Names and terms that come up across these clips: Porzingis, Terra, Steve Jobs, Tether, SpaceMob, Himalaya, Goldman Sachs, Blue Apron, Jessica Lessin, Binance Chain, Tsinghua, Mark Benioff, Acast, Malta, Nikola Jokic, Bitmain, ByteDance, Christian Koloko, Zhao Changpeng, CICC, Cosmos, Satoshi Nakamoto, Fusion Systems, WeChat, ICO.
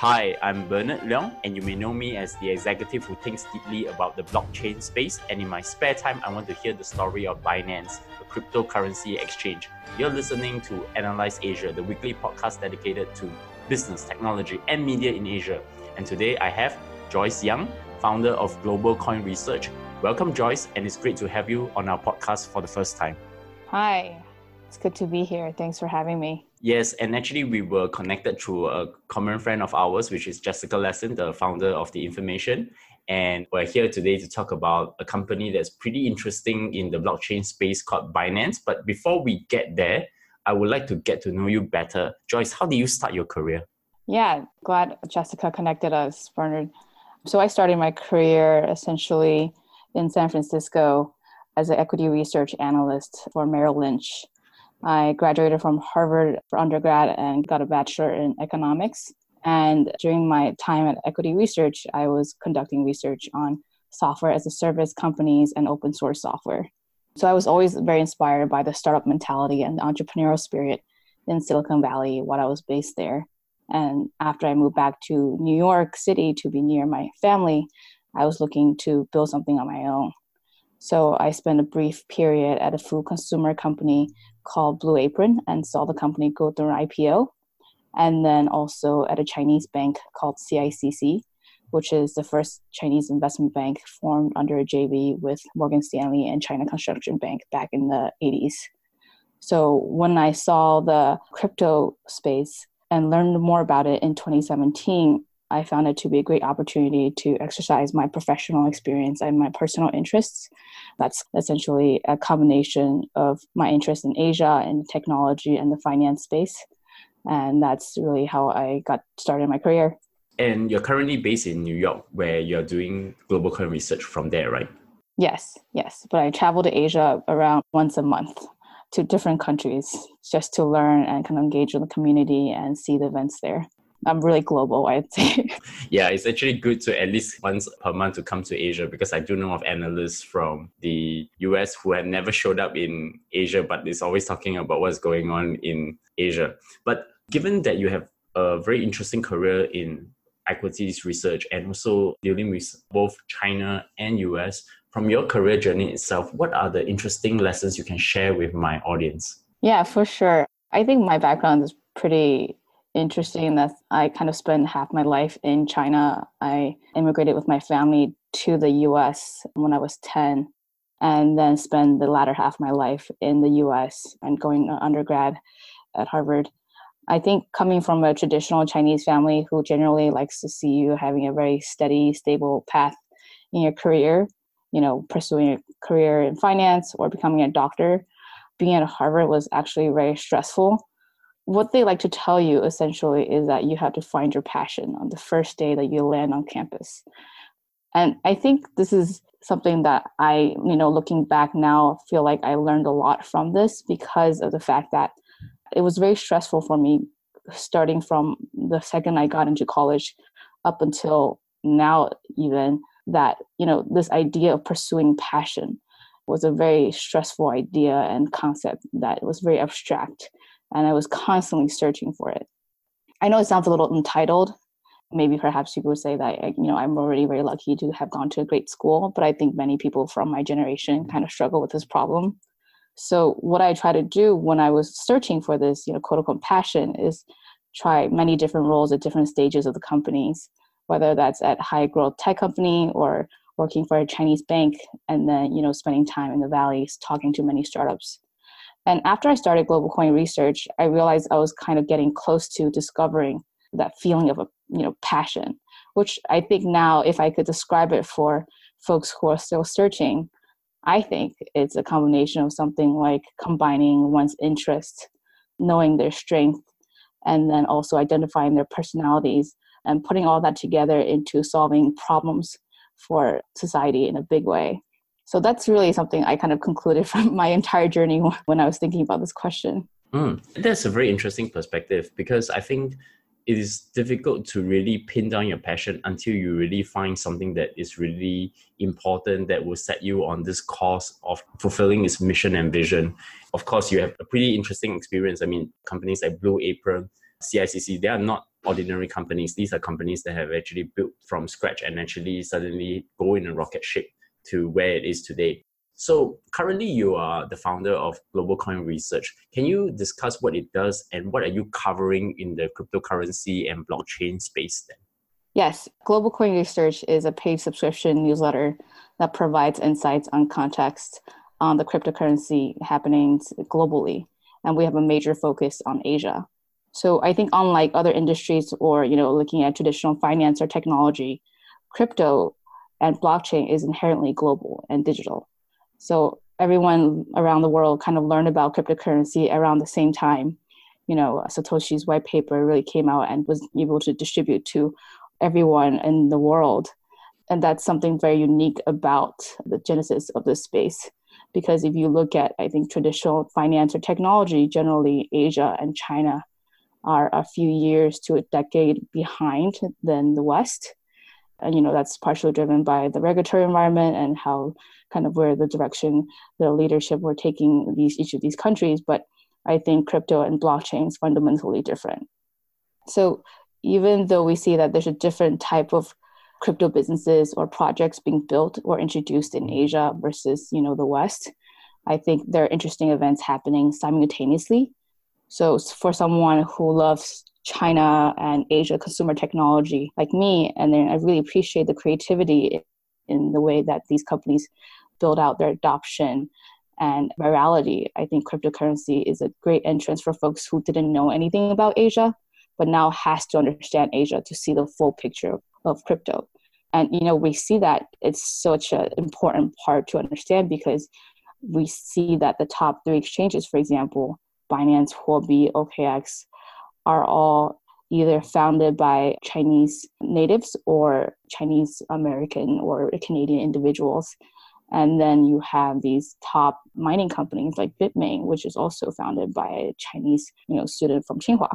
Hi, I'm Bernard Leung, and you may know me as the executive who thinks deeply about the blockchain space, and in my spare time, I want to hear the story of Binance, a cryptocurrency exchange. You're listening to Analyze Asia, the weekly podcast dedicated to business, technology, and media in Asia. And today I have Joyce Young, founder of Global Coin Research. Welcome, Joyce, and it's great to have you on our podcast for the first time. Hi, it's good to be here. Thanks for having me. Yes, and actually we were connected through a common friend of ours, which is Jessica Lessin, the founder of The Information. And we're here today to talk about a company that's pretty interesting in the blockchain space called Binance. But before we get there, I would like to get to know you better. Joyce, how did you start your career? Yeah, glad Jessica connected us, Bernard. So I started my career essentially in San Francisco as an equity research analyst for Merrill Lynch. I graduated from Harvard for undergrad and got a bachelor in economics. And during my time at Equity Research, I was conducting research on software as a service companies and open source software. So I was always very inspired by the startup mentality and the entrepreneurial spirit in Silicon Valley while I was based there. And after I moved back to New York City to be near my family, I was looking to build something on my own. So I spent a brief period at a food consumer company called Blue Apron and saw the company go through an IPO. And then also at a Chinese bank called CICC, which is the first Chinese investment bank formed under a JV with Morgan Stanley and China Construction Bank back in the 80s. So when I saw the crypto space and learned more about it in 2017, I found it to be a great opportunity to exercise my professional experience and my personal interests. That's essentially a combination of my interest in Asia and technology and the finance space. And that's really how I got started my career. And you're currently based in New York, where you're doing Global Coin Research from there, right? Yes. But I travel to Asia around once a month to different countries just to learn and kind of engage with the community and see the events there. I'm really global, I'd say. Yeah, it's actually good to at least once per month to come to Asia, because I do know of analysts from the US who have never showed up in Asia, but it's always talking about what's going on in Asia. But given that you have a very interesting career in equities research and also dealing with both China and US, from your career journey itself, what are the interesting lessons you can share with my audience? Yeah, for sure. I think my background is pretty interesting that I kind of spent half my life in China. I immigrated with my family to the US when I was 10, and then spent the latter half of my life in the US and going undergrad at Harvard. I think coming from a traditional Chinese family who generally likes to see you having a very steady, stable path in your career, you know, pursuing a career in finance or becoming a doctor, being at Harvard was actually very stressful. What they like to tell you essentially is that you have to find your passion on the first day that you land on campus. And I think this is something that I, you know, looking back now, feel like I learned a lot from this because of the fact that it was very stressful for me starting from the second I got into college up until now even, that, you know, this idea of pursuing passion was a very stressful idea and concept that was very abstract. And I was constantly searching for it. I know it sounds a little entitled. Maybe perhaps people would say that, you know, I'm already very lucky to have gone to a great school, but I think many people from my generation kind of struggle with this problem. So what I try to do when I was searching for this, you know, quote unquote passion is try many different roles at different stages of the companies, whether that's at high growth tech company or working for a Chinese bank, and then, you know, spending time in the valleys, talking to many startups. And after I started Global Coin Research, I realized I was kind of getting close to discovering that feeling of, you know, passion, which I think now, if I could describe it for folks who are still searching, I think it's a combination of something like combining one's interest, knowing their strength, and then also identifying their personalities and putting all that together into solving problems for society in a big way. So that's really something I kind of concluded from my entire journey when I was thinking about this question. That's a very interesting perspective, because I think it is difficult to really pin down your passion until you really find something that is really important that will set you on this course of fulfilling its mission and vision. Of course, you have a pretty interesting experience. I mean, companies like Blue Apron, CICC, they are not ordinary companies. These are companies that have actually built from scratch and actually suddenly go in a rocket ship to where it is today. So currently you are the founder of Global Coin Research. Can you discuss what it does and what are you covering in the cryptocurrency and blockchain space then? Yes, Global Coin Research is a paid subscription newsletter that provides insights on context on the cryptocurrency happenings globally. And we have a major focus on Asia. So I think unlike other industries or, looking at traditional finance or technology, crypto and blockchain is inherently global and digital. So everyone around the world kind of learned about cryptocurrency around the same time. Satoshi's white paper really came out and was able to distribute to everyone in the world. And that's something very unique about the genesis of this space. Because if you look at, I think, traditional finance or technology, generally Asia and China are a few years to a decade behind than the West. And, that's partially driven by the regulatory environment and how kind of where the direction, the leadership were taking each of these countries. But I think crypto and blockchain is fundamentally different. So even though we see that there's a different type of crypto businesses or projects being built or introduced in Asia versus, the West, I think there are interesting events happening simultaneously. So for someone who loves China and Asia consumer technology like me, and then I really appreciate the creativity in the way that these companies build out their adoption and virality, I think cryptocurrency is a great entrance for folks who didn't know anything about Asia, but now has to understand Asia to see the full picture of crypto. And, we see that it's such an important part to understand because we see that the top 3 exchanges, for example, Binance, Huobi, OKX, are all either founded by Chinese natives or Chinese American or Canadian individuals. And then you have these top mining companies like Bitmain, which is also founded by a Chinese, student from Tsinghua.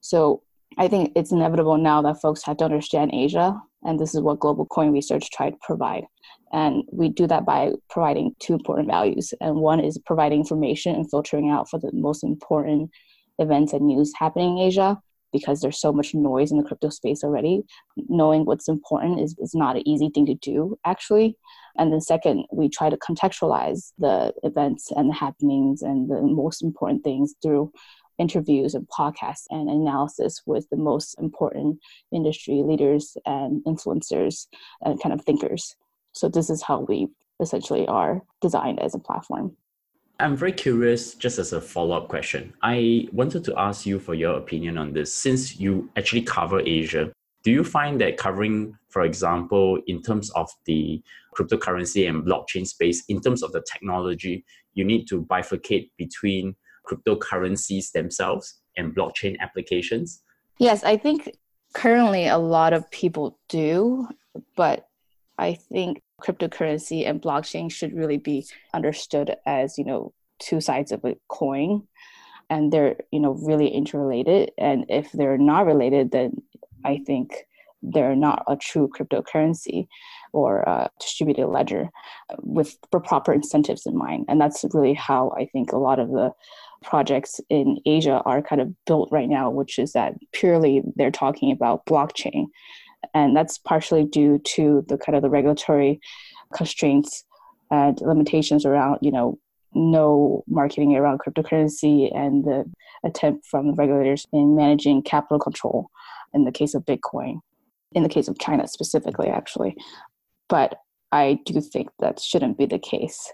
So I think it's inevitable now that folks have to understand Asia, and this is what Global Coin Research tried to provide. And we do that by providing 2 important values. And one is providing information and filtering out for the most important events and news happening in Asia, because there's so much noise in the crypto space already. Knowing what's important is not an easy thing to do, actually. And then second, we try to contextualize the events and the happenings and the most important things through interviews and podcasts and analysis with the most important industry leaders and influencers and kind of thinkers. So this is how we essentially are designed as a platform. I'm very curious, just as a follow-up question. I wanted to ask you for your opinion on this. Since you actually cover Asia, do you find that covering, for example, in terms of the cryptocurrency and blockchain space, in terms of the technology, you need to bifurcate between cryptocurrencies themselves and blockchain applications? Yes, I think currently a lot of people do, but I think cryptocurrency and blockchain should really be understood as, 2 sides of a coin, and they're, really interrelated. And if they're not related, then I think they're not a true cryptocurrency or a distributed ledger with proper incentives in mind. And that's really how I think a lot of the projects in Asia are kind of built right now, which is that purely they're talking about blockchain. And that's partially due to the kind of the regulatory constraints and limitations around, no marketing around cryptocurrency and the attempt from the regulators in managing capital control in the case of Bitcoin, in the case of China specifically, actually. But I do think that shouldn't be the case.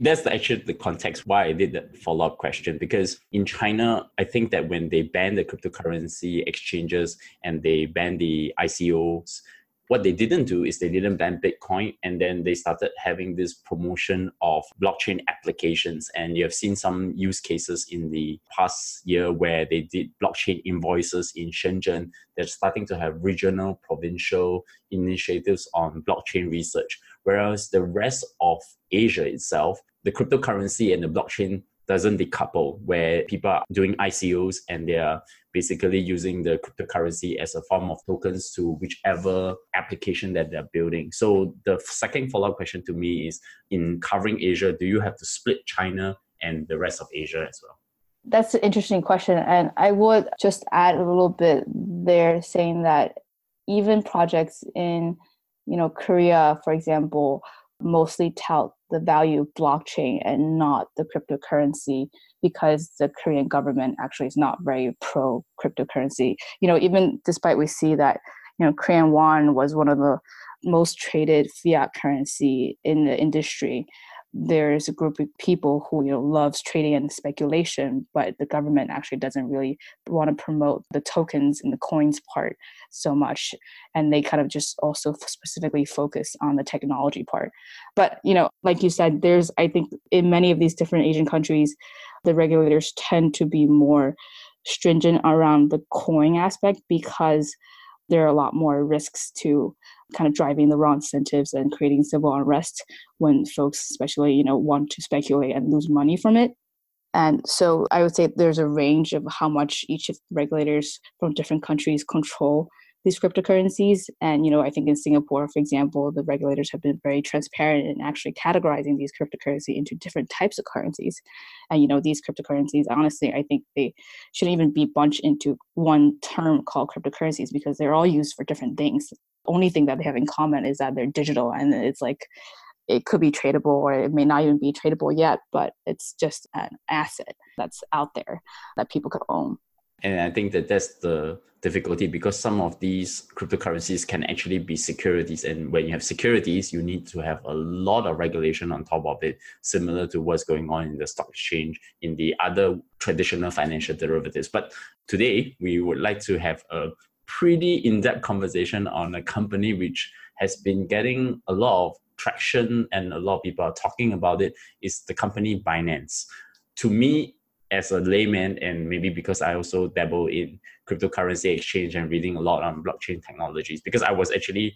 That's actually the context why I did that follow-up question, because in China, I think that when they banned the cryptocurrency exchanges and they banned the ICOs, what they didn't do is they didn't ban Bitcoin, and then they started having this promotion of blockchain applications. And you have seen some use cases in the past year where they did blockchain invoices in Shenzhen. They're starting to have regional, provincial initiatives on blockchain research. Whereas the rest of Asia itself, the cryptocurrency and the blockchain doesn't decouple, where people are doing ICOs and they are basically using the cryptocurrency as a form of tokens to whichever application that they're building. So the second follow-up question to me is, in covering Asia, do you have to split China and the rest of Asia as well? That's an interesting question. And I would just add a little bit there saying that even projects in, you know, Korea, for example, mostly tout the value of blockchain and not the cryptocurrency, because the Korean government actually is not very pro cryptocurrency. You know, even despite we see that, you know, Korean won was one of the most traded fiat currency in the industry, there is a group of people who, you know, loves trading and speculation, but the government actually doesn't really want to promote the tokens and the coins part so much. And they kind of just also specifically focus on the technology part. But, you know, like you said, there's, I think in many of these different Asian countries, the regulators tend to be more stringent around the coin aspect because there are a lot more risks to kind of driving the wrong incentives and creating civil unrest when folks especially, you know, want to speculate and lose money from it. And so I would say there's a range of how much each of the regulators from different countries control these cryptocurrencies. And, you know, I think in Singapore, for example, the regulators have been very transparent in actually categorizing these cryptocurrency into different types of currencies. And, you know, these cryptocurrencies, honestly, I think they shouldn't even be bunched into one term called cryptocurrencies because they're all used for different things. The only thing that they have in common is that they're digital, and it's like, it could be tradable or it may not even be tradable yet, but it's just an asset that's out there that people could own. And I think that that's the difficulty because some of these cryptocurrencies can actually be securities. And when you have securities, you need to have a lot of regulation on top of it, similar to what's going on in the stock exchange, in the other traditional financial derivatives. But today, we would like to have a pretty in-depth conversation on a company which has been getting a lot of traction and a lot of people are talking about it, is the company Binance. To me, as a layman, and maybe because I also dabble in cryptocurrency exchange and reading a lot on blockchain technologies, because I was actually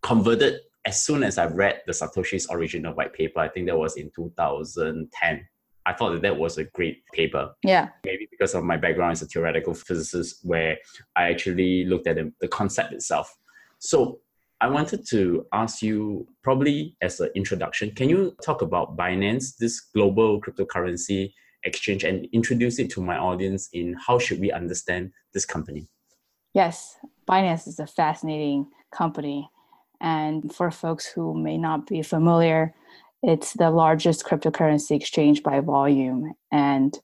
converted as soon as I read the Satoshi's original white paper. I think that was in 2010. I thought that was a great paper. Yeah. Maybe because of my background as a theoretical physicist, where I actually looked at the concept itself. So I wanted to ask you, probably as an introduction, can you talk about Binance, this global cryptocurrency exchange, and introduce it to my audience in how should we understand this company? Yes, Binance is a fascinating company. And for folks who may not be familiar, it's the largest cryptocurrency exchange by volume. And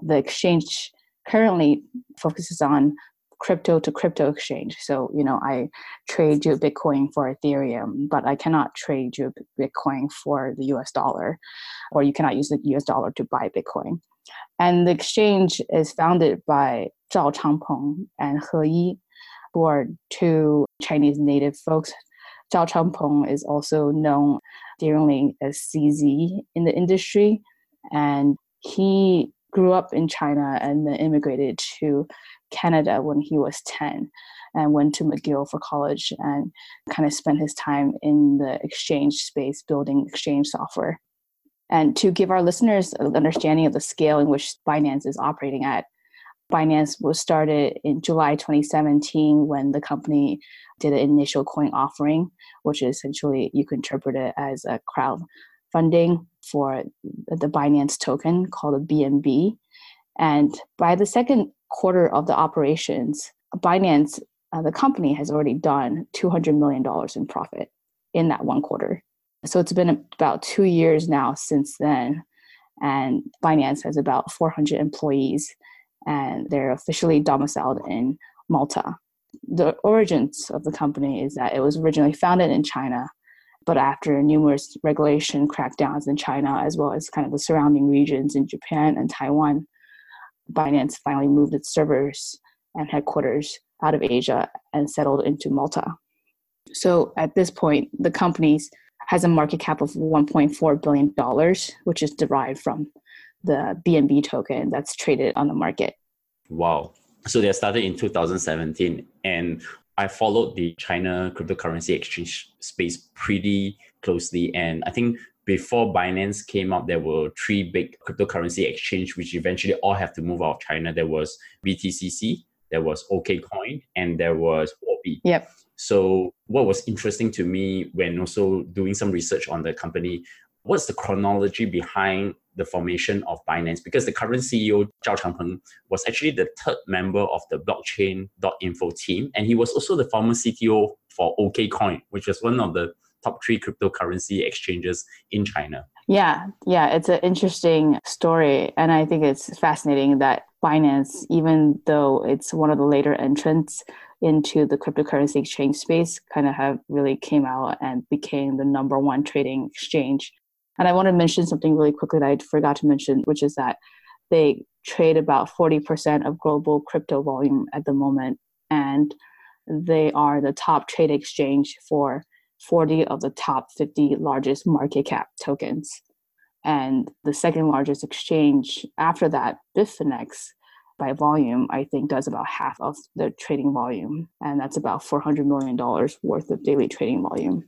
the exchange currently focuses on crypto to crypto exchange. So, you know, I trade your Bitcoin for Ethereum, but I cannot trade your Bitcoin for the US dollar, or you cannot use the US dollar to buy Bitcoin. And the exchange is founded by Zhao Changpeng and He Yi, who are two Chinese native folks. Zhao Changpeng is also known dearly as CZ in the industry, and he grew up in China and then immigrated to Canada when he was 10 and went to McGill for college and kind of spent his time in the exchange space building exchange software. And to give our listeners an understanding of the scale in which Binance is operating at, Binance was started in July 2017 when the company did an initial coin offering, which is essentially, you can interpret it as a crowdfunding for the Binance token called a BNB. And by the second quarter of the operations, Binance, the company, has already done $200 million in profit in that one quarter. So it's been about 2 years now since then. And Binance has about 400 employees, and they're officially domiciled in Malta. The origins of the company is that it was originally founded in China, but after numerous regulation crackdowns in China, as well as kind of the surrounding regions in Japan and Taiwan, Binance finally moved its servers and headquarters out of Asia and settled into Malta. So at this point, the company has a market cap of $1.4 billion, which is derived from the BNB token that's traded on the market. Wow. So they started in 2017, and I followed the China cryptocurrency exchange space pretty closely. And I think before Binance came up, there were three big cryptocurrency exchanges, which eventually all have to move out of China. There was BTCC, there was OKCoin, and there was Huobi. Yep. So what was interesting to me when also doing some research on the company, what's the chronology behind the formation of Binance? Because the current CEO, Zhao Changpeng, was actually the third member of the blockchain.info team. And he was also the former CTO for OKCoin, which was one of the top three cryptocurrency exchanges in China. Yeah, it's an interesting story. And I think it's fascinating that Binance, even though it's one of the later entrants into the cryptocurrency exchange space, kind of have really came out and became the number one trading exchange. And I want to mention something really quickly that I forgot to mention, which is that they trade about 40% of global crypto volume at the moment. And they are the top trade exchange for 40 of the top 50 largest market cap tokens. And the second largest exchange after that, Bitfinex, by volume, I think does about half of the trading volume. And that's about $400 million worth of daily trading volume.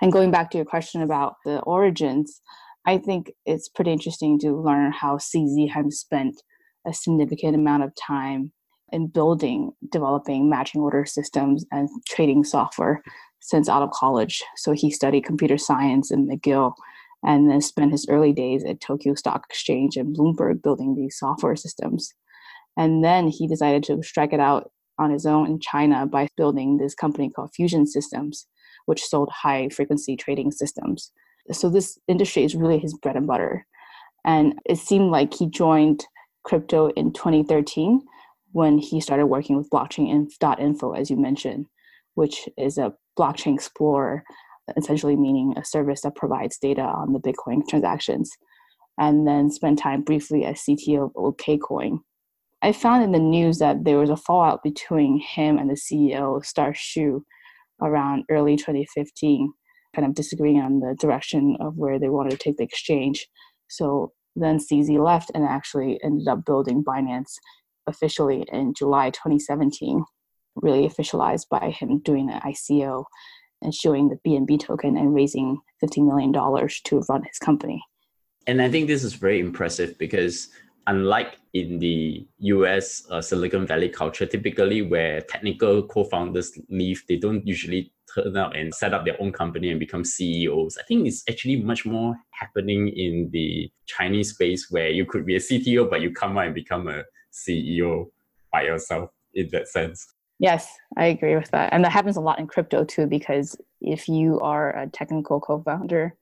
And going back to your question about the origins, I think it's pretty interesting to learn how CZ has spent a significant amount of time in building, developing matching order systems and trading software since out of college. So he studied computer science in McGill and then spent his early days at Tokyo Stock Exchange and Bloomberg building these software systems. And then he decided to strike it out on his own in China by building this company called Fusion Systems, which sold high-frequency trading systems. So this industry is really his bread and butter. And it seemed like he joined crypto in 2013 when he started working with blockchain.info, as you mentioned, which is a blockchain explorer, essentially meaning a service that provides data on the Bitcoin transactions, and then spent time briefly as CTO of OKCoin. I found in the news that there was a fallout between him and the CEO, Star Xu, around early 2015, kind of disagreeing on the direction of where they wanted to take the exchange. So then CZ left and actually ended up building Binance officially in July 2017, really officialized by him doing an ICO and showing the BNB token and raising $15 million to run his company. And I think this is very impressive because unlike in the US Silicon Valley culture, typically where technical co-founders leave, they don't usually turn out and set up their own company and become CEOs. I think it's actually much more happening in the Chinese space where you could be a CTO, but you come out and become a CEO by yourself in that sense. Yes, I agree with that. And that happens a lot in crypto too, because if you are a technical co-founder,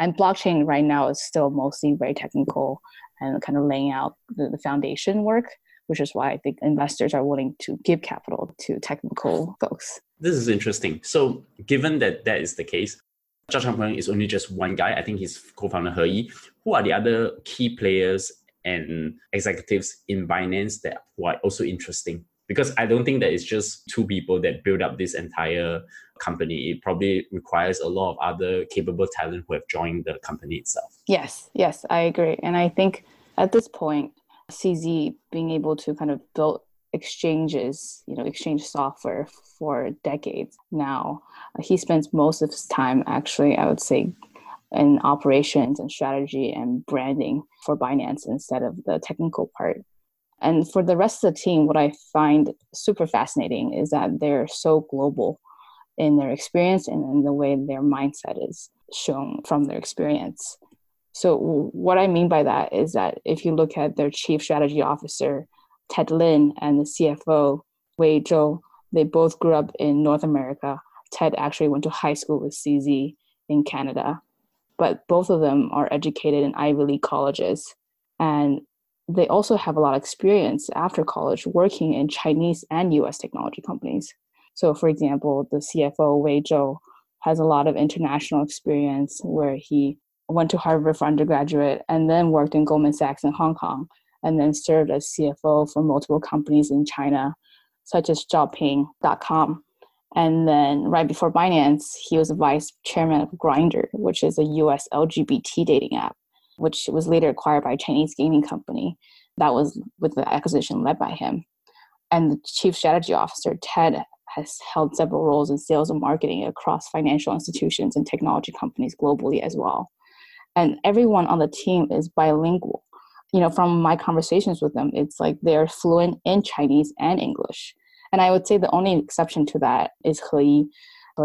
and blockchain right now is still mostly very technical and kind of laying out the foundation work, which is why I think investors are willing to give capital to technical folks. This is interesting. So given that that is the case, Zhao Changpeng is only just one guy. I think his co-founder, He Yi. Who are the other key players and executives in Binance that are also interesting? Because I don't think that it's just two people that build up this entire company. It probably requires a lot of other capable talent who have joined the company itself. Yes, I agree. And I think at this point, CZ being able to kind of build exchanges, exchange software for decades now, he spends most of his time actually, I would say, in operations and strategy and branding for Binance instead of the technical part. And for the rest of the team, what I find super fascinating is that they're so global in their experience and in the way their mindset is shown from their experience. So what I mean by that is that if you look at their chief strategy officer, Ted Lin, and the CFO, Wei Zhou, they both grew up in North America. Ted actually went to high school with CZ in Canada, but both of them are educated in Ivy League colleges. And they also have a lot of experience after college working in Chinese and U.S. technology companies. So, for example, the CFO, Wei Zhou, has a lot of international experience where he went to Harvard for undergraduate and then worked in Goldman Sachs in Hong Kong and then served as CFO for multiple companies in China, such as Zhaoping.com. And then right before Binance, he was vice chairman of Grindr, which is a U.S. LGBT dating app, which was later acquired by a Chinese gaming company that was with the acquisition led by him. And the chief strategy officer, Ted, has held several roles in sales and marketing across financial institutions and technology companies globally as well. And everyone on the team is bilingual. From my conversations with them, it's like they're fluent in Chinese and English. And I would say the only exception to that is He Yi,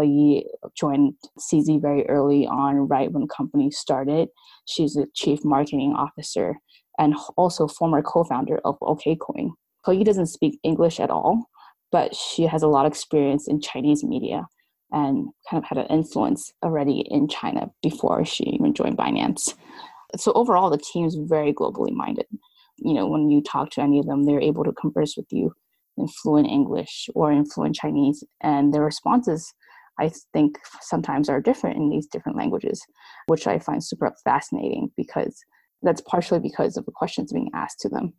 He Yi joined CZ very early on, right when the company started. She's the chief marketing officer and also former co-founder of OKCoin. He Yi doesn't speak English at all, but she has a lot of experience in Chinese media and kind of had an influence already in China before she even joined Binance. So overall, the team is very globally minded. You know, when you talk to any of them, they're able to converse with you in fluent English or in fluent Chinese, and their responses, I think, sometimes are different in these different languages, which I find super fascinating, because that's partially because of the questions being asked to them.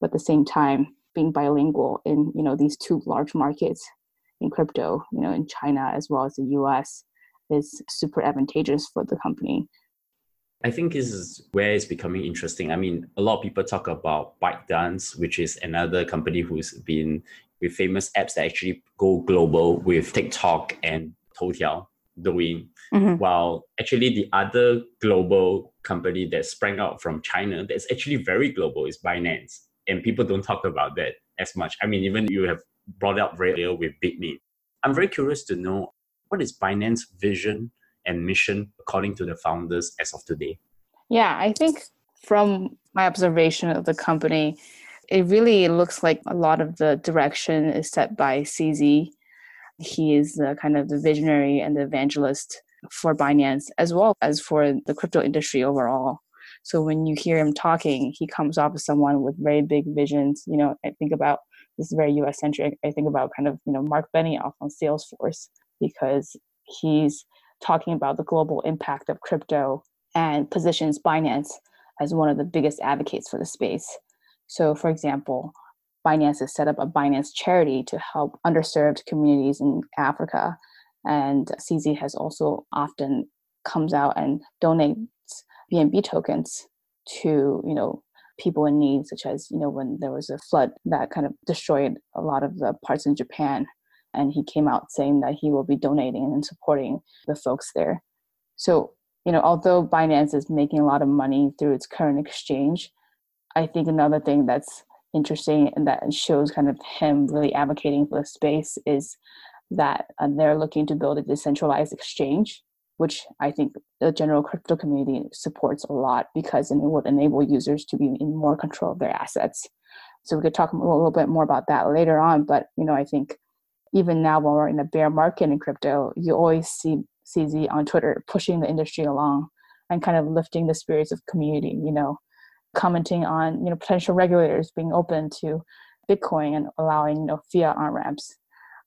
But at the same time, being bilingual in, you know, these two large markets in crypto, you know, in China as well as the US, is super advantageous for the company. I think this is where it's becoming interesting. I mean, a lot of people talk about ByteDance, which is another company who's been with famous apps that actually go global, with TikTok and Toutiao, Douyin. Mm-hmm. While actually the other global company that sprang out from China that's actually very global is Binance. And people don't talk about that as much. I mean, even you have brought up very earlier with Bitmain. I'm very curious to know, what is Binance's vision and mission according to the founders as of today? Yeah, I think from my observation of the company, it really looks like a lot of the direction is set by CZ. He is the kind of the visionary and the evangelist for Binance, as well as for the crypto industry overall. So when you hear him talking, he comes off as someone with very big visions. You know, I think about this very US-centric. I think about kind of, you know, Mark Benioff on Salesforce, because he's talking about the global impact of crypto and positions Binance as one of the biggest advocates for the space. So, for example, Binance has set up a Binance charity to help underserved communities in Africa. And CZ has also often comes out and donates BNB tokens to, you know, people in need, such as, you know, when there was a flood that kind of destroyed a lot of the parts in Japan. And he came out saying that he will be donating and supporting the folks there. So, you know, although Binance is making a lot of money through its current exchange, I think another thing that's interesting and that shows kind of him really advocating for the space is that they're looking to build a decentralized exchange, which I think the general crypto community supports a lot, because it would enable users to be in more control of their assets. So we could talk a little bit more about that later on, but, you know, I think even now, when we're in a bear market in crypto, you always see CZ on Twitter pushing the industry along and kind of lifting the spirits of community, you know, commenting on, you know, potential regulators being open to Bitcoin and allowing, you know, fiat on-ramps.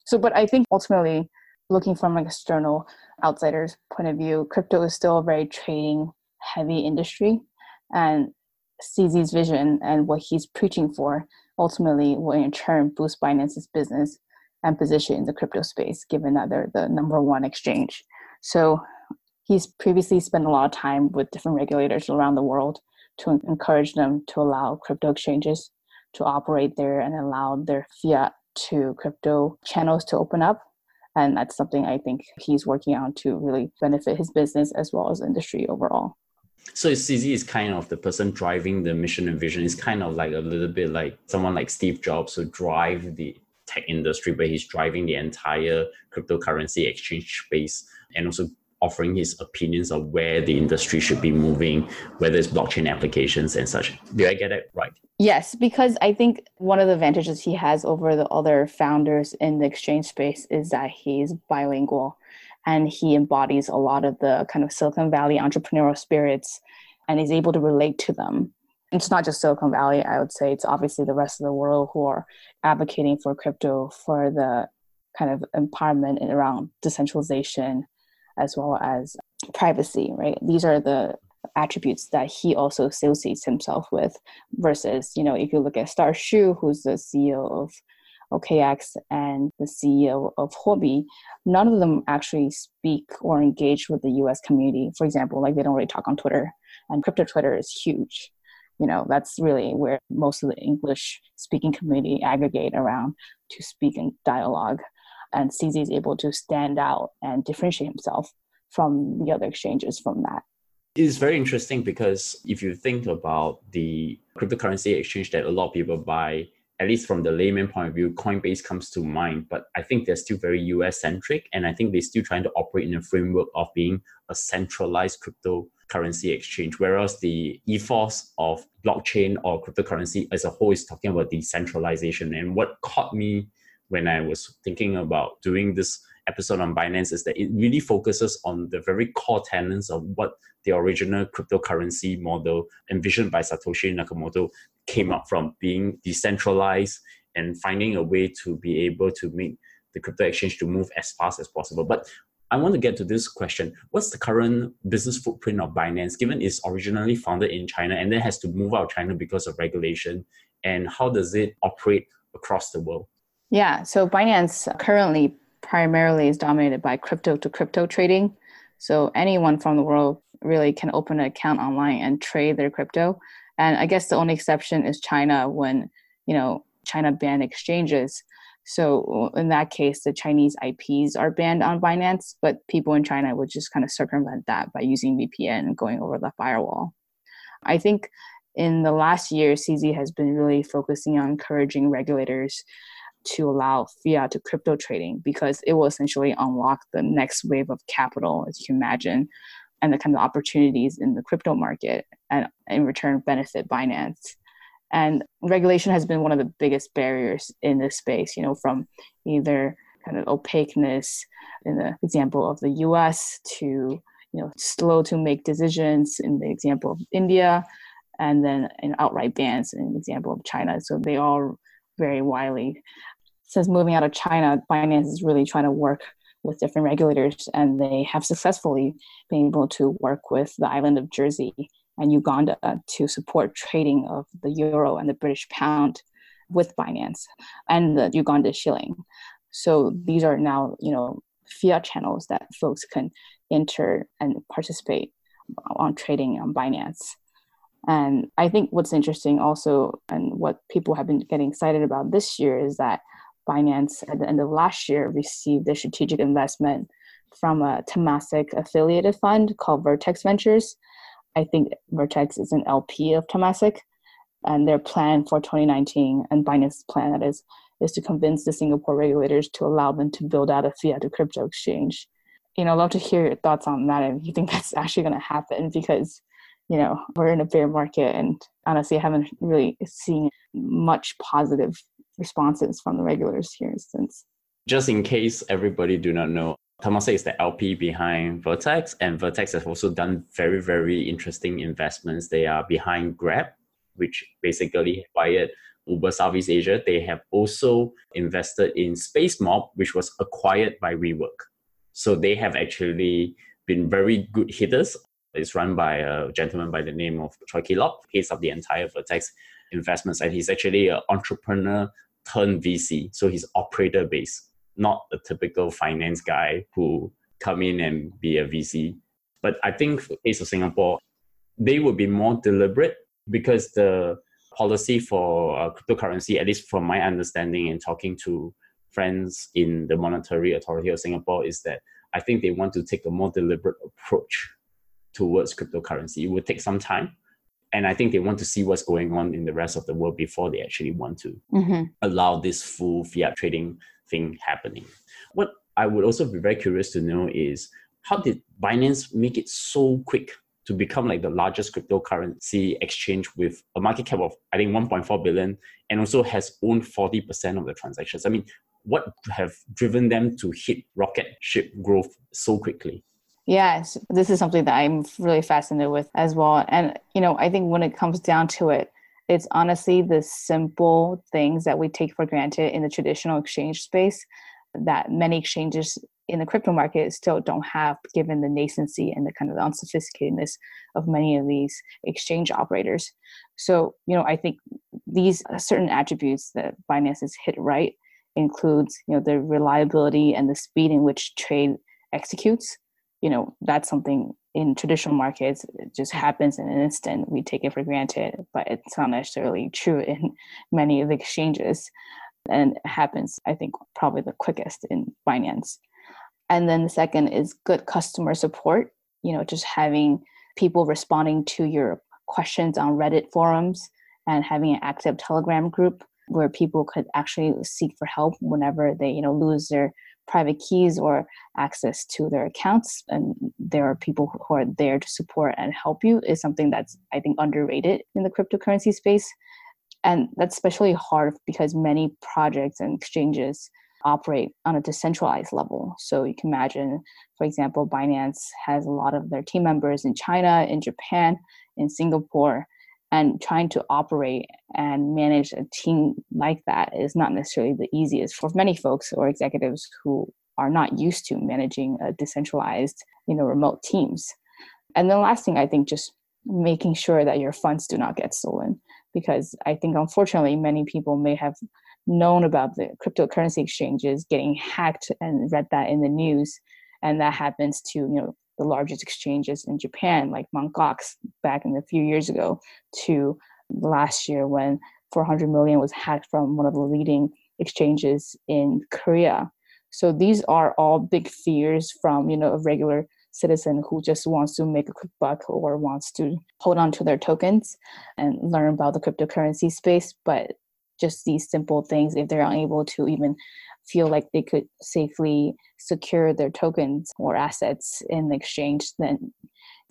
So, but I think ultimately, looking from an external outsider's point of view, crypto is still a very trading-heavy industry, and CZ's vision and what he's preaching for ultimately will in turn boost Binance's business and position in the crypto space, given that they're the number one exchange. So he's previously spent a lot of time with different regulators around the world to encourage them to allow crypto exchanges to operate there and allow their fiat to crypto channels to open up. And that's something I think he's working on to really benefit his business as well as industry overall. So CZ is kind of the person driving the mission and vision. It's kind of like a little bit like someone like Steve Jobs who drive the tech industry, but he's driving the entire cryptocurrency exchange space and also offering his opinions of where the industry should be moving, whether it's blockchain applications and such. Do I get it right? Yes, because I think one of the advantages he has over the other founders in the exchange space is that he's bilingual and he embodies a lot of the kind of Silicon Valley entrepreneurial spirits and is able to relate to them. It's not just Silicon Valley, I would say. It's obviously the rest of the world who are advocating for crypto, for the kind of empowerment around decentralization, as well as privacy, right? These are the attributes that he also associates himself with, versus, you know, if you look at Star Xu, who's the CEO of OKX and the CEO of Huobi, none of them actually speak or engage with the US community. For example, like they don't really talk on Twitter, and crypto Twitter is huge. You know, that's really where most of the English-speaking community aggregate around to speak in dialogue. And CZ is able to stand out and differentiate himself from the other exchanges from that. It's very interesting because if you think about the cryptocurrency exchange that a lot of people buy at least from the layman point of view, Coinbase comes to mind, but I think they're still very US-centric, and I think they're still trying to operate in a framework of being a centralized cryptocurrency exchange, whereas the ethos of blockchain or cryptocurrency as a whole is talking about decentralization. And what caught me when I was thinking about doing this episode on Binance is that it really focuses on the very core tenets of what the original cryptocurrency model envisioned by Satoshi Nakamoto came up from, being decentralized and finding a way to be able to make the crypto exchange to move as fast as possible. But I want to get to this question. What's the current business footprint of Binance, given it's originally founded in China and then has to move out of China because of regulation? And how does it operate across the world? Yeah, so Binance currently primarily is dominated by crypto-to-crypto trading. So anyone from the world really can open an account online and trade their crypto. And I guess the only exception is China, when, you know, China banned exchanges. So in that case, the Chinese IPs are banned on Binance, but people in China would just kind of circumvent that by using VPN and going over the firewall. I think in the last year, CZ has been really focusing on encouraging regulators to allow fiat to crypto trading, because it will essentially unlock the next wave of capital, as you can imagine, and the kind of opportunities in the crypto market, and in return benefit Binance. And regulation has been one of the biggest barriers in this space, you know, from either kind of opaqueness in the example of the US to, you know, slow to make decisions in the example of India, and then an outright bans in the example of China. So they all very widely. Since moving out of China, Binance is really trying to work with different regulators, and they have successfully been able to work with the island of Jersey and Uganda to support trading of the euro and the British pound with Binance and the Uganda shilling. So these are now, you know, fiat channels that folks can enter and participate on trading on Binance. And I think what's interesting also, and what people have been getting excited about this year, is that Binance at the end of last year received a strategic investment from a Temasek affiliated fund called Vertex Ventures. I think Vertex is an LP of Temasek, and their plan for 2019, and Binance's plan that is to convince the Singapore regulators to allow them to build out a fiat to crypto exchange. You know, I'd love to hear your thoughts on that, and you think that's actually going to happen, because you know, we're in a bear market, and honestly, I haven't really seen much positive responses from the regulators here since. Just in case everybody do not know, Temasek is the LP behind Vertex, and Vertex has also done very, very interesting investments. They are behind Grab, which basically acquired Uber Southeast Asia. They have also invested in SpaceMob, which was acquired by WeWork. So they have actually been very good hitters. It's run by a gentleman by the name of Troy Kilop, heads up the entire Vertex investments. And he's actually an entrepreneur turned VC. So he's operator based, not a typical finance guy who come in and be a VC. But I think for the case of Singapore, they would be more deliberate, because the policy for cryptocurrency, at least from my understanding and talking to friends in the Monetary Authority of Singapore, is that I think they want to take a more deliberate approach towards cryptocurrency. It would take some time. And I think they want to see what's going on in the rest of the world before they actually want to allow this full fiat trading thing happening. What I would also be very curious to know is, how did Binance make it so quick to become like the largest cryptocurrency exchange with a market cap of, I think, 1.4 billion, and also has owned 40% of the transactions? I mean, what have driven them to hit rocket ship growth so quickly? Yes, this is something that I'm really fascinated with as well. And, you know, I think when it comes down to it, it's honestly the simple things that we take for granted in the traditional exchange space that many exchanges in the crypto market still don't have, given the nascency and the kind of unsophisticatedness of many of these exchange operators. So, you know, I think these certain attributes that Binance has hit right includes, you know, the reliability and the speed in which trade executes. You know, that's something in traditional markets, it just happens in an instant. We take it for granted, but it's not necessarily true in many of the exchanges, and it happens, I think, probably the quickest in Binance. And then the second is good customer support, you know, just having people responding to your questions on Reddit forums and having an active Telegram group where people could actually seek for help whenever they, lose their private keys or access to their accounts. And there are people who are there to support and help you is something that's, I think, underrated in the cryptocurrency space. And that's especially hard because many projects and exchanges operate on a decentralized level. So you can imagine, for example, Binance has a lot of their team members in China, in Japan, in Singapore, and trying to operate and manage a team like that is not necessarily the easiest for many folks or executives who are not used to managing a decentralized, remote teams. And then last thing, I think just making sure that your funds do not get stolen, because I think, unfortunately, many people may have known about the cryptocurrency exchanges getting hacked and read that in the news. And that happens to, the largest exchanges in Japan, like Mt. Gox back in a few years ago, to last year when 400 million was hacked from one of the leading exchanges in Korea. So these are all big fears from, a regular citizen who just wants to make a quick buck or wants to hold on to their tokens and learn about the cryptocurrency space. But just these simple things, if they're unable to even feel like they could safely secure their tokens or assets in the exchange, then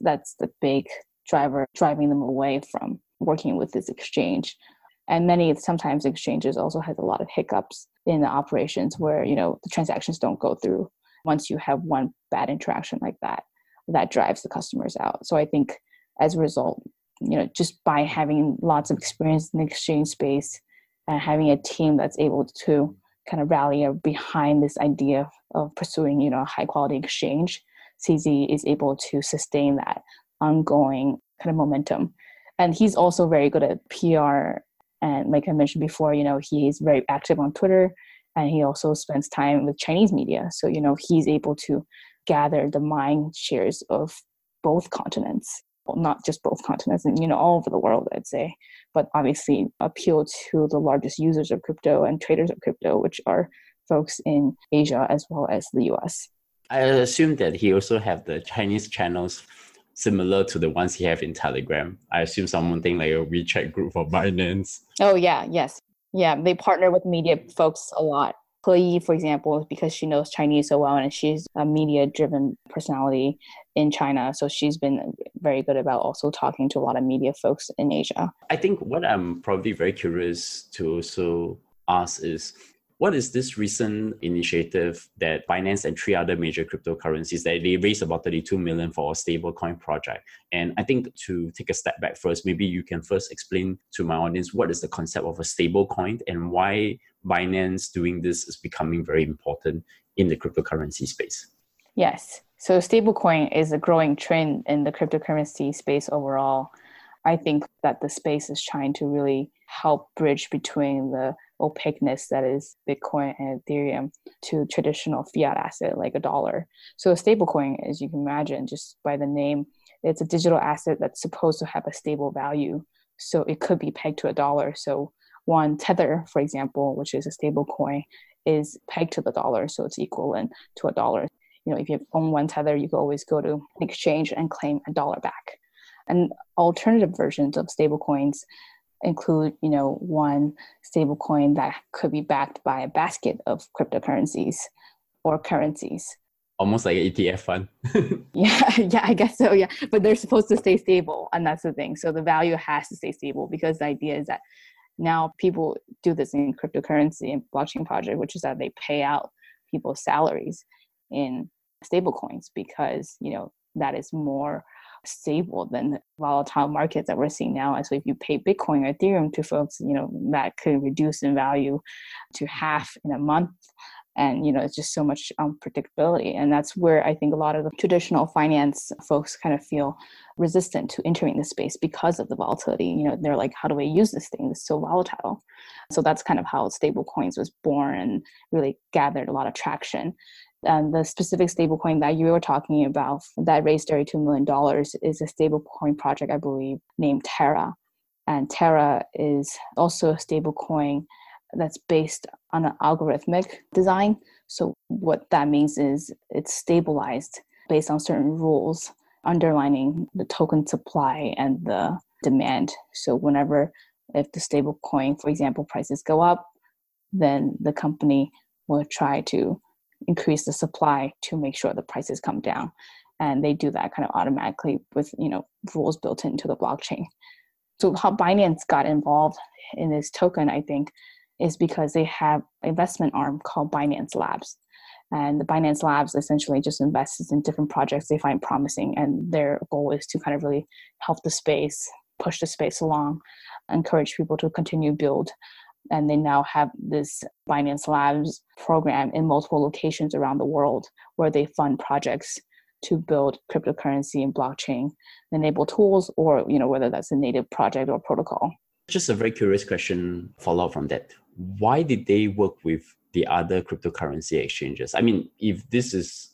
that's the big driver driving them away from working with this exchange. And sometimes exchanges also has a lot of hiccups in the operations where, the transactions don't go through. Once you have one bad interaction like that, that drives the customers out. So I think as a result, just by having lots of experience in the exchange space and having a team that's able to kind of rally behind this idea of pursuing, high quality exchange, CZ is able to sustain that ongoing kind of momentum. And he's also very good at PR. And like I mentioned before, he's very active on Twitter, and he also spends time with Chinese media. So, he's able to gather the mind shares of both continents, well, not just both continents, and, all over the world, I'd say, but obviously appeal to the largest users of crypto and traders of crypto, which are folks in Asia as well as the US. I assume that he also have the Chinese channels similar to the ones he have in Telegram. I assume something like a WeChat group for Binance. Oh, yeah, yes. Yeah, they partner with media folks a lot. He Yi, for example, because she knows Chinese so well and she's a media-driven personality in China, so she's been very good about also talking to a lot of media folks in Asia. I think what I'm probably very curious to also ask is, what is this recent initiative that Binance and three other major cryptocurrencies, that they raised about 32 million for a stablecoin project? And I think to take a step back first, maybe you can first explain to my audience what is the concept of a stablecoin and why Binance doing this is becoming very important in the cryptocurrency space. Yes. So stablecoin is a growing trend in the cryptocurrency space overall. I think that the space is trying to really help bridge between the opaqueness that is Bitcoin and Ethereum to traditional fiat asset like a dollar. So a stablecoin, as you can imagine, just by the name, it's a digital asset that's supposed to have a stable value. So it could be pegged to a dollar. So one, Tether, for example, which is a stablecoin, is pegged to the dollar. So it's equivalent to a dollar. If you own one Tether, you can always go to an exchange and claim a dollar back. And alternative versions of stablecoins include, one stablecoin that could be backed by a basket of cryptocurrencies or currencies. Almost like an ETF fund. Yeah, I guess so, yeah. But they're supposed to stay stable, and that's the thing. So the value has to stay stable, because the idea is that now people do this in cryptocurrency and blockchain project, which is that they pay out people's salaries in stablecoins because, that is more stable than volatile markets that we're seeing now. And so if you pay Bitcoin or Ethereum to folks, that could reduce in value to half in a month. And, it's just so much unpredictability. And that's where I think a lot of the traditional finance folks kind of feel resistant to entering the space because of the volatility. They're like, how do I use this thing? It's so volatile. So that's kind of how stablecoins was born and really gathered a lot of traction. And the specific stablecoin that you were talking about that raised $32 million is a stablecoin project, I believe, named Terra. And Terra is also a stablecoin that's based on an algorithmic design. So what that means is it's stabilized based on certain rules underlining the token supply and the demand. So whenever If the stable coin, for example, prices go up, then the company will try to increase the supply to make sure the prices come down. And they do that kind of automatically with, you know, rules built into the blockchain. So how Binance got involved in this token, I think, is because they have an investment arm called Binance Labs. And the Binance Labs essentially just invests in different projects they find promising. And their goal is to kind of really help the space, push the space along, encourage people to continue build. And they now have this Binance Labs program in multiple locations around the world where they fund projects to build cryptocurrency and blockchain enable tools, or, you know, whether that's a native project or protocol. Just a very curious question, follow up from that. Why did they work with the other cryptocurrency exchanges? I mean, if this is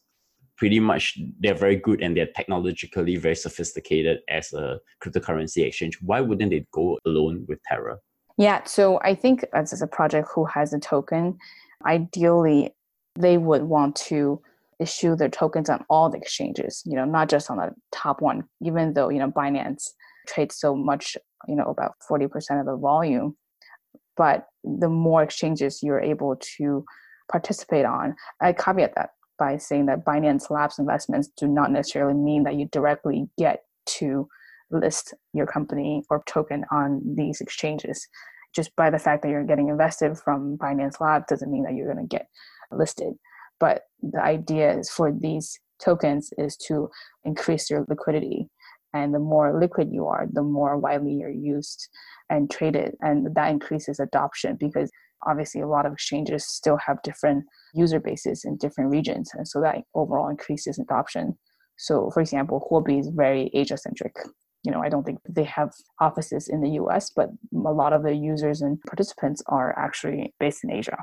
pretty much, they're very good and they're technologically very sophisticated as a cryptocurrency exchange, why wouldn't they go alone with Terra? Yeah, so I think as a project who has a token, ideally they would want to issue their tokens on all the exchanges, you know, not just on the top one, even though, you know, Binance trades so much, you know, about 40% of the volume. But the more exchanges you're able to participate on, I caveat that by saying that Binance Labs investments do not necessarily mean that you directly get to list your company or token on these exchanges. Just by the fact that you're getting invested from Binance Labs doesn't mean that you're going to get listed. But the idea is for these tokens is to increase your liquidity. And the more liquid you are, the more widely you're used and traded. And that increases adoption because obviously a lot of exchanges still have different user bases in different regions. And so that overall increases adoption. So for example, Huobi is very Asia-centric. You know, I don't think they have offices in the US, but a lot of their users and participants are actually based in Asia.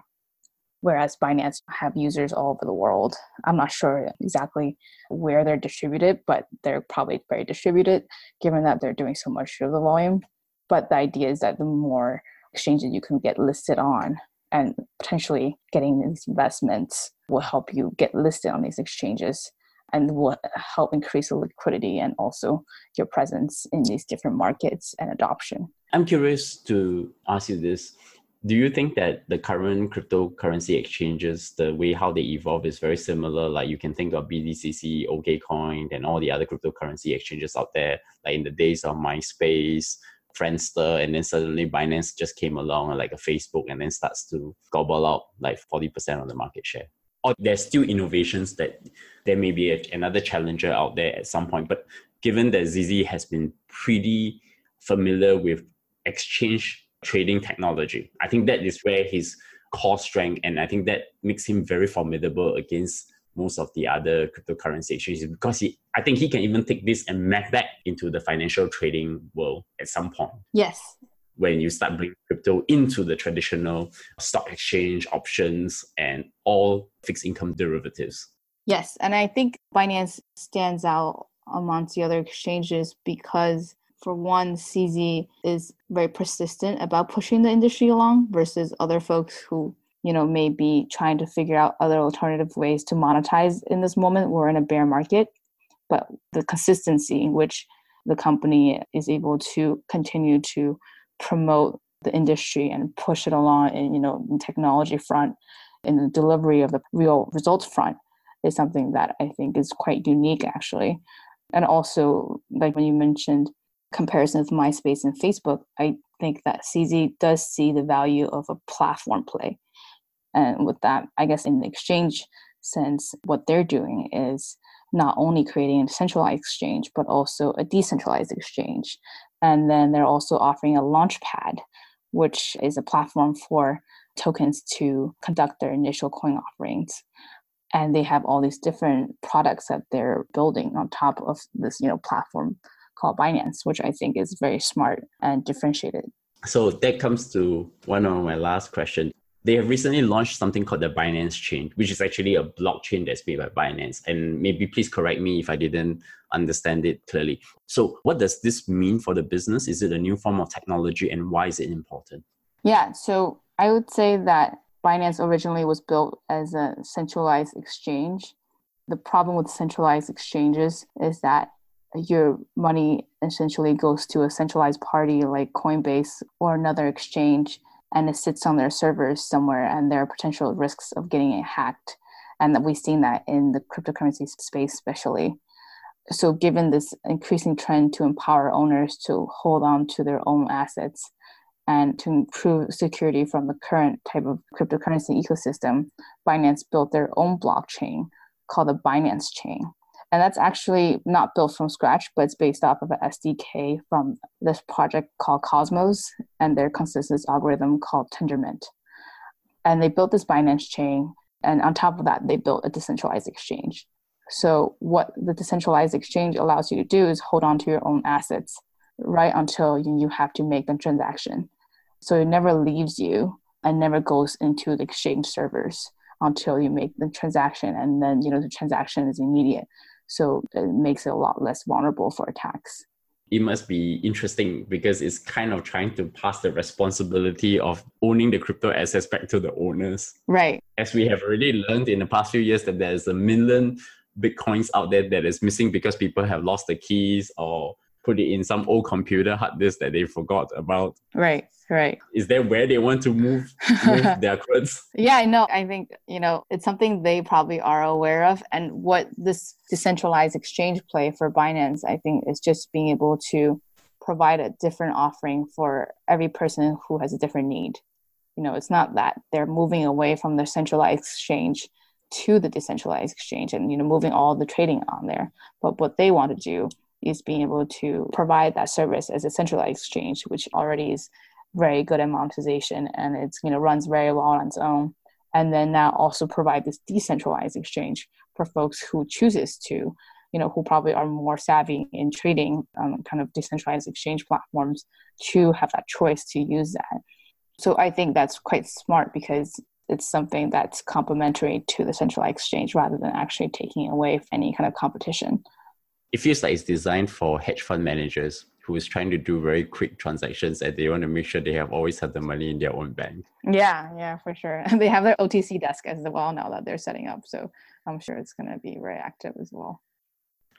Whereas Binance have users all over the world. I'm not sure exactly where they're distributed, but they're probably very distributed given that they're doing so much of the volume. But the idea is that the more exchanges you can get listed on and potentially getting these investments will help you get listed on these exchanges and will help increase the liquidity and also your presence in these different markets and adoption. I'm curious to ask you this. Do you think that the current cryptocurrency exchanges, the way how they evolve is very similar? Like you can think of BTCC, OKCoin, and all the other cryptocurrency exchanges out there, like in the days of MySpace, Friendster, and then suddenly Binance just came along like a Facebook and then starts to gobble out like 40% of the market share. Or there's still innovations that there may be another challenger out there at some point. But given that ZZ has been pretty familiar with exchange trading technology, I think that is where his core strength, and I think that makes him very formidable against most of the other cryptocurrency exchanges, because I think he can even take this and map back into the financial trading world at some point. Yes. When you start bringing crypto into the traditional stock exchange options and all fixed income derivatives. Yes. And I think Binance stands out amongst the other exchanges because, for one, CZ is very persistent about pushing the industry along versus other folks who, you know, may be trying to figure out other alternative ways to monetize in this moment. We're in a bear market, but the consistency in which the company is able to continue to promote the industry and push it along in, you know, in technology front, in the delivery of the real results front is something that I think is quite unique, actually. And also, like when you mentioned comparison with MySpace and Facebook, I think that CZ does see the value of a platform play. And with that, I guess in the exchange sense, what they're doing is not only creating a centralized exchange, but also a decentralized exchange. And then they're also offering a launchpad, which is a platform for tokens to conduct their initial coin offerings. And they have all these different products that they're building on top of this, you know, platform called Binance, which I think is very smart and differentiated. So that comes to one of my last questions. They have recently launched something called the Binance Chain, which is actually a blockchain that's made by Binance. And maybe please correct me if I didn't understand it clearly. So what does this mean for the business? Is it a new form of technology and why is it important? Yeah, so I would say that Binance originally was built as a centralized exchange. The problem with centralized exchanges is that your money essentially goes to a centralized party like Coinbase or another exchange, and it sits on their servers somewhere, and there are potential risks of getting it hacked. And we've seen that in the cryptocurrency space especially. So given this increasing trend to empower owners to hold on to their own assets and to improve security from the current type of cryptocurrency ecosystem, Binance built their own blockchain called the Binance Chain. And that's actually not built from scratch, but it's based off of an SDK from this project called Cosmos and their consensus algorithm called Tendermint. And they built this Binance Chain, and on top of that, they built a decentralized exchange. So what the decentralized exchange allows you to do is hold on to your own assets right until you have to make the transaction. So it never leaves you and never goes into the exchange servers until you make the transaction. And then, the transaction is immediate. So it makes it a lot less vulnerable for attacks. It must be interesting because it's kind of trying to pass the responsibility of owning the crypto assets back to the owners. Right. As we have already learned in the past few years that there's a million Bitcoins out there that is missing because people have lost the keys or put it in some old computer hard disk that they forgot about. Right. Is that where they want to move their goods? Yeah, I know. I think, it's something they probably are aware of. And what this decentralized exchange play for Binance, I think, is just being able to provide a different offering for every person who has a different need. It's not that they're moving away from the centralized exchange to the decentralized exchange and, moving all the trading on there. But what they want to do is being able to provide that service as a centralized exchange, which already is very good at monetization and it's, runs very well on its own. And then now also provide this decentralized exchange for folks who chooses to, who probably are more savvy in trading kind of decentralized exchange platforms to have that choice to use that. So I think that's quite smart because it's something that's complementary to the centralized exchange rather than actually taking away any kind of competition. It feels like it's designed for hedge fund managers who is trying to do very quick transactions and they want to make sure they always have the money in their own bank. Yeah, for sure. And they have their OTC desk as well now that they're setting up. So I'm sure it's going to be very active as well.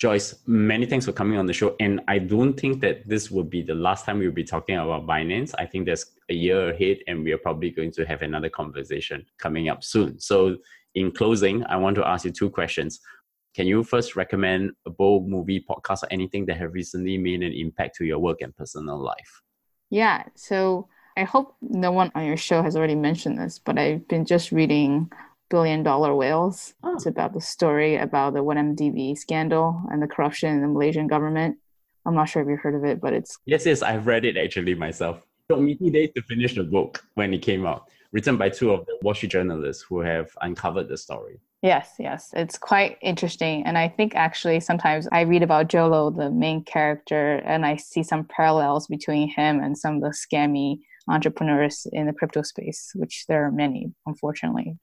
Joyce, many thanks for coming on the show. And I don't think that this will be the last time we'll be talking about Binance. I think there's a year ahead and we are probably going to have another conversation coming up soon. So in closing, I want to ask you two questions. Can you first recommend a book, movie, podcast, or anything that have recently made an impact to your work and personal life? Yeah, so I hope no one on your show has already mentioned this, but I've been just reading $1 Billion Whales. Oh. It's about the story about the 1MDB scandal and the corruption in the Malaysian government. I'm not sure if you've heard of it, but it's... Yes, I've read it actually myself. It took me 2 days to finish the book when it came out, written by two of the Wall Street journalists who have uncovered the story. Yes. It's quite interesting. And I think actually sometimes I read about Jolo, the main character, and I see some parallels between him and some of the scammy entrepreneurs in the crypto space, which there are many, unfortunately.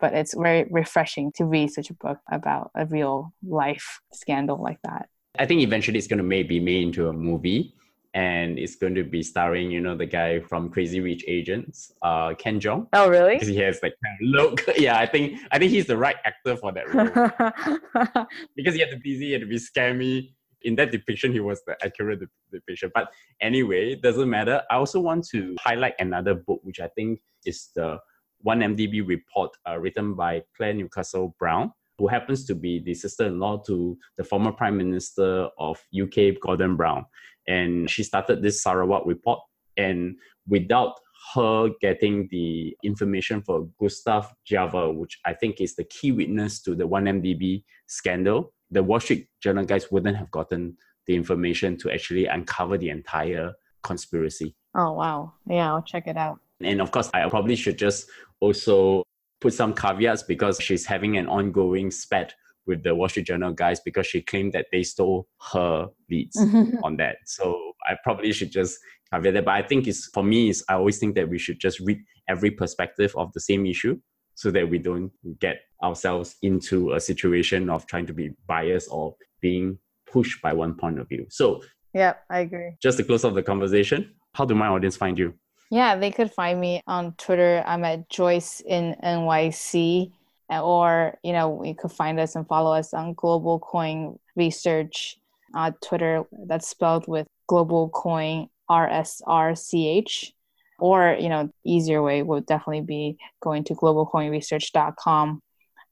But it's very refreshing to read such a book about a real life scandal like that. I think eventually it's going to maybe be made into a movie and it's going to be starring, the guy from Crazy Rich Asians, Ken Jeong. Oh, really? Because he has look. Yeah, I think he's the right actor for that role. Because he had to be busy, he had to be scammy. In that depiction, he was the accurate depiction. But anyway, it doesn't matter. I also want to highlight another book, which I think is the 1MDB report written by Claire Newcastle Brown, who happens to be the sister-in-law to the former Prime Minister of UK, Gordon Brown. And she started this Sarawak report. And without her getting the information for Gustav Java, which I think is the key witness to the 1MDB scandal, the Wall Street Journal guys wouldn't have gotten the information to actually uncover the entire conspiracy. Oh, wow. Yeah, I'll check it out. And of course, I probably should just also put some caveats because she's having an ongoing spat with the Wall Street Journal guys because she claimed that they stole her leads on that. So I probably should just caveat that. But I think I always think that we should just read every perspective of the same issue so that we don't get ourselves into a situation of trying to be biased or being pushed by one point of view. So yeah, I agree. Just to close off the conversation, how do my audience find you? Yeah, they could find me on Twitter. I'm at Joyce in NYC, or, you could find us and follow us on Global Coin Research on Twitter. That's spelled with Global Coin RSRCH. Or, you know, easier way would definitely be going to globalcoinresearch.com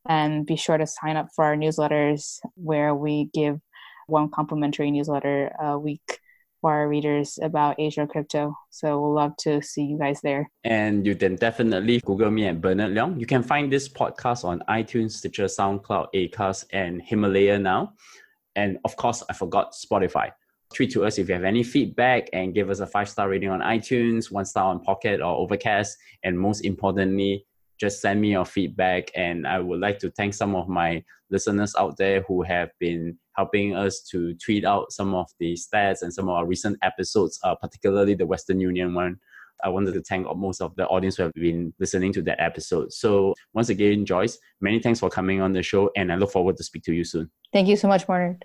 and be sure to sign up for our newsletters, where we give one complimentary newsletter a week for our readers about Asia crypto. So we'll love to see you guys there. And you can definitely Google me at Bernard Leung. You can find this podcast on iTunes, Stitcher, SoundCloud, Acast, and Himalaya now. And of course, I forgot Spotify. Tweet to us if you have any feedback and give us a 5-star rating on iTunes, 1-star on Pocket or Overcast. And most importantly, just send me your feedback. And I would like to thank some of my listeners out there who have been helping us to tweet out some of the stats and some of our recent episodes, particularly the Western Union one. I wanted to thank most of the audience who have been listening to that episode. So once again, Joyce, many thanks for coming on the show, and I look forward to speak to you soon. Thank you so much, Bernard.